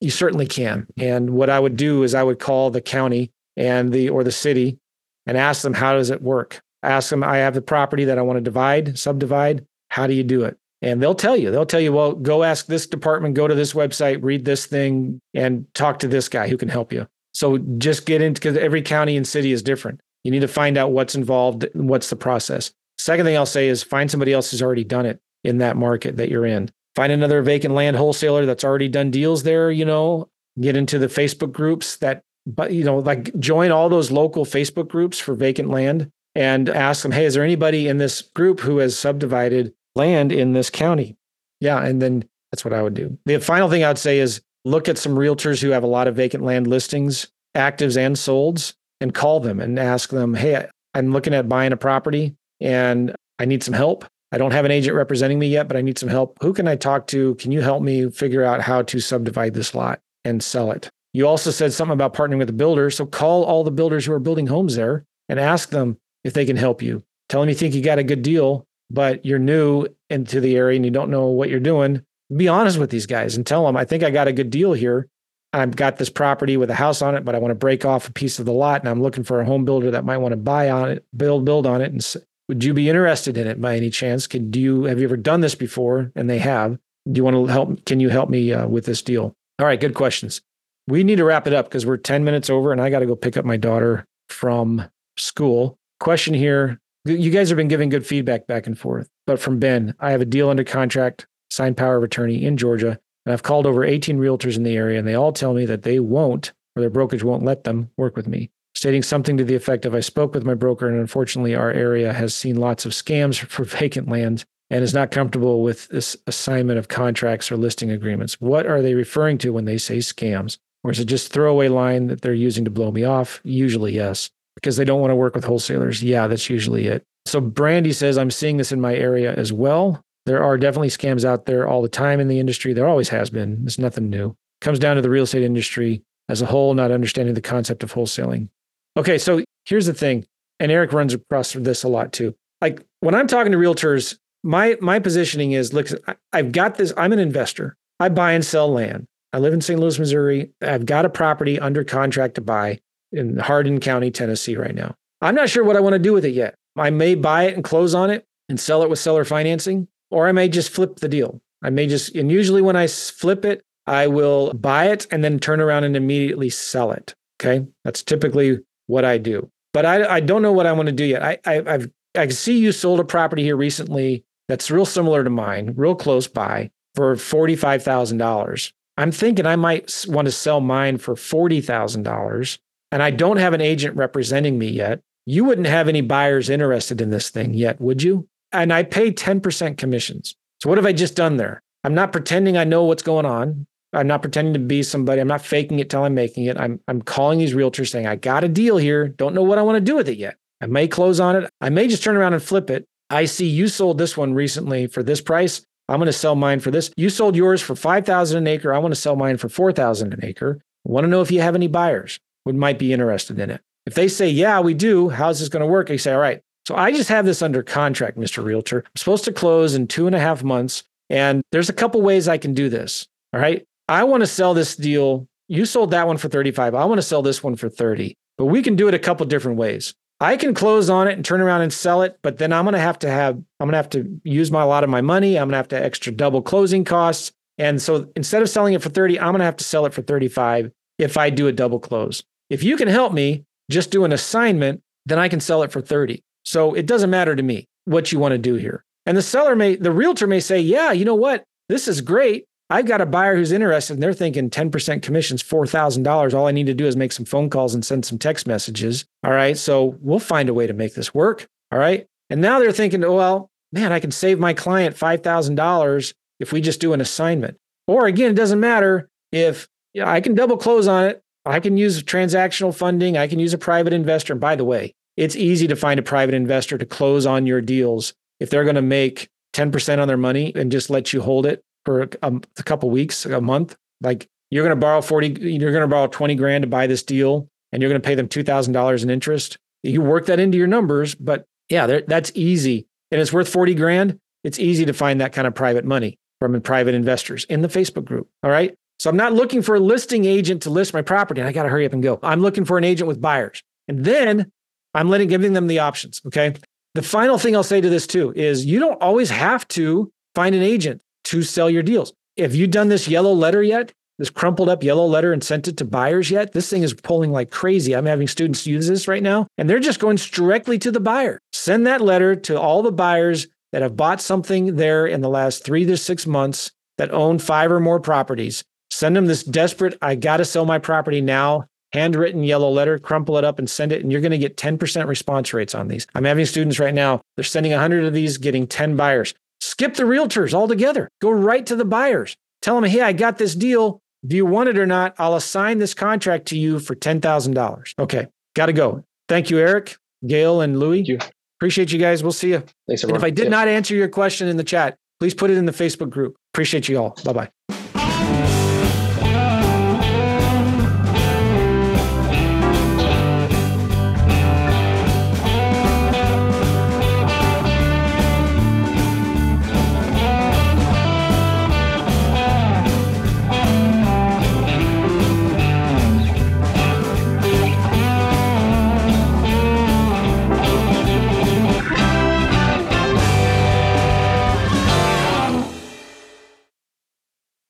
You certainly can. And what I would do is I would call the county and the, or the city, and ask them, how does it work? Ask them, I have the property that I want to divide, subdivide. How do you do it? And they'll tell you, they'll tell you, well, go ask this department, go to this website, read this thing, and talk to this guy who can help you. So just get into, because every county and city is different. You need to find out what's involved, what's the process. Second thing I'll say is find somebody else who's already done it in that market that you're in. Find another vacant land wholesaler that's already done deals there, you know, get into the Facebook groups that, but, you know, like join all those local Facebook groups for vacant land and ask them, hey, is there anybody in this group who has subdivided land in this county? Yeah. And then That's what I would do. The final thing I would say is look at some realtors who have a lot of vacant land listings, actives and solds, and call them and ask them, hey, I'm looking at buying a property and I need some help. I don't have an agent representing me yet, but I need some help. Who can I talk to? Can you help me figure out how to subdivide this lot and sell it? You also said something about partnering with a builder. So call all the builders who are building homes there and ask them if they can help you. Tell them you think you got a good deal, but you're new into the area and you don't know what you're doing. Be honest with these guys and tell them, I think I got a good deal here. I've got this property with a house on it, but I want to break off a piece of the lot and I'm looking for a home builder that might want to buy on it, build, build on it. And s- would you be interested in it by any chance? Could do you, have you ever done this before? And they have. Do you want to help? Can you help me uh, with this deal? All right. Good questions. We need to wrap it up because we're ten minutes over and I got to go pick up my daughter from school. Question here. You guys have been giving good feedback back and forth, but from Ben, I have a deal under contract, signed power of attorney in Georgia. And I've called over eighteen realtors in the area and they all tell me that they won't, or their brokerage won't let them work with me. Stating something to the effect of, I spoke with my broker and unfortunately our area has seen lots of scams for vacant land and is not comfortable with this assignment of contracts or listing agreements. What are they referring to when they say scams? Or is it just throwaway line that they're using to blow me off? Usually, yes, because they don't want to work with wholesalers. Yeah, that's usually it. So Brandy says, I'm seeing this in my area as well. There are definitely scams out there all the time in the industry. There always has been. It's nothing new. Comes down to the real estate industry as a whole, not understanding the concept of wholesaling. Okay, so here's the thing. And Eric runs across this a lot too. Like when I'm talking to realtors, my my positioning is, look, I've got this. I'm an investor. I buy and sell land. I live in Saint Louis, Missouri. I've got a property under contract to buy in Hardin County, Tennessee right now. I'm not sure what I want to do with it yet. I may buy it and close on it and sell it with seller financing, or I may just flip the deal. I may just, and usually when I flip it, I will buy it and then turn around and immediately sell it. Okay. That's typically what I do, but I, I don't know what I want to do yet. I, I, I've, I see you sold a property here recently that's real similar to mine, real close by for forty-five thousand dollars. I'm thinking I might want to sell mine for forty thousand dollars and I don't have an agent representing me yet. You wouldn't have any buyers interested in this thing yet, would you? And I pay ten percent commissions. So what have I just done there? I'm not pretending I know what's going on. I'm not pretending to be somebody. I'm not faking it till I'm making it. I'm I'm calling these realtors saying, I got a deal here. Don't know what I want to do with it yet. I may close on it. I may just turn around and flip it. I see you sold this one recently for this price. I'm going to sell mine for this. You sold yours for five thousand dollars an acre. I want to sell mine for four thousand dollars an acre. I want to know if you have any buyers who might be interested in it. If they say, yeah, we do, how's this going to work? I say, all right, so I just have this under contract, Mister Realtor. I'm supposed to close in two and a half months. And there's a couple ways I can do this. All right. I want to sell this deal. You sold that one for thirty-five. I want to sell this one for thirty, but we can do it a couple different ways. I can close on it and turn around and sell it, but then I'm going to have to have, I'm going to have to use my, a lot of my money. I'm going to have to extra double closing costs. And so instead of selling it for thirty, I'm going to have to sell it for thirty-five if I do a double close. If you can help me just do an assignment, then I can sell it for thirty. So it doesn't matter to me what you want to do here. And the seller may, the realtor may say, yeah, you know what? This is great. I've got a buyer who's interested and they're thinking ten percent commissions, four thousand dollars. All I need to do is make some phone calls and send some text messages. All right. So we'll find a way to make this work. All right. And now they're thinking, oh, well, man, I can save my client five thousand dollars if we just do an assignment. Or again, it doesn't matter if you know, I can double close on it. I can use transactional funding. I can use a private investor. And by the way, it's easy to find a private investor to close on your deals if they're going to make ten percent on their money and just let you hold it for a, a couple weeks, a month. Like you're going to borrow forty, you're going to borrow twenty grand to buy this deal and you're going to pay them two thousand dollars in interest. You work that into your numbers, but yeah, that's easy. And it's worth forty grand. It's easy to find that kind of private money from private investors in the Facebook group. All right. So I'm not looking for a listing agent to list my property and I got to hurry up and go. I'm looking for an agent with buyers. And then I'm letting, giving them the options. Okay. The final thing I'll say to this too, is you don't always have to find an agent to sell your deals. Have you done this yellow letter yet? This crumpled up yellow letter and sent it to buyers yet? This thing is pulling like crazy. I'm having students use this right now, and they're just going directly to the buyer. Send that letter to all the buyers that have bought something there in the last three to six months that own five or more properties. Send them this desperate, I got to sell my property now, handwritten yellow letter, crumple it up and send it. And you're going to get ten percent response rates on these. I'm having students right now, they're sending one hundred of these, getting ten buyers. Skip the realtors altogether. Go right to the buyers. tell them, hey, I got this deal. Do you want it or not? I'll assign this contract to you for ten thousand dollars. Okay, got to go. Thank you, Eric, Gail, and Louis. Thank you. Appreciate you guys. We'll see you. Thanks, everyone. And if I did yeah. not answer your question in the chat, please put it in the Facebook group. Appreciate you all. Bye-bye.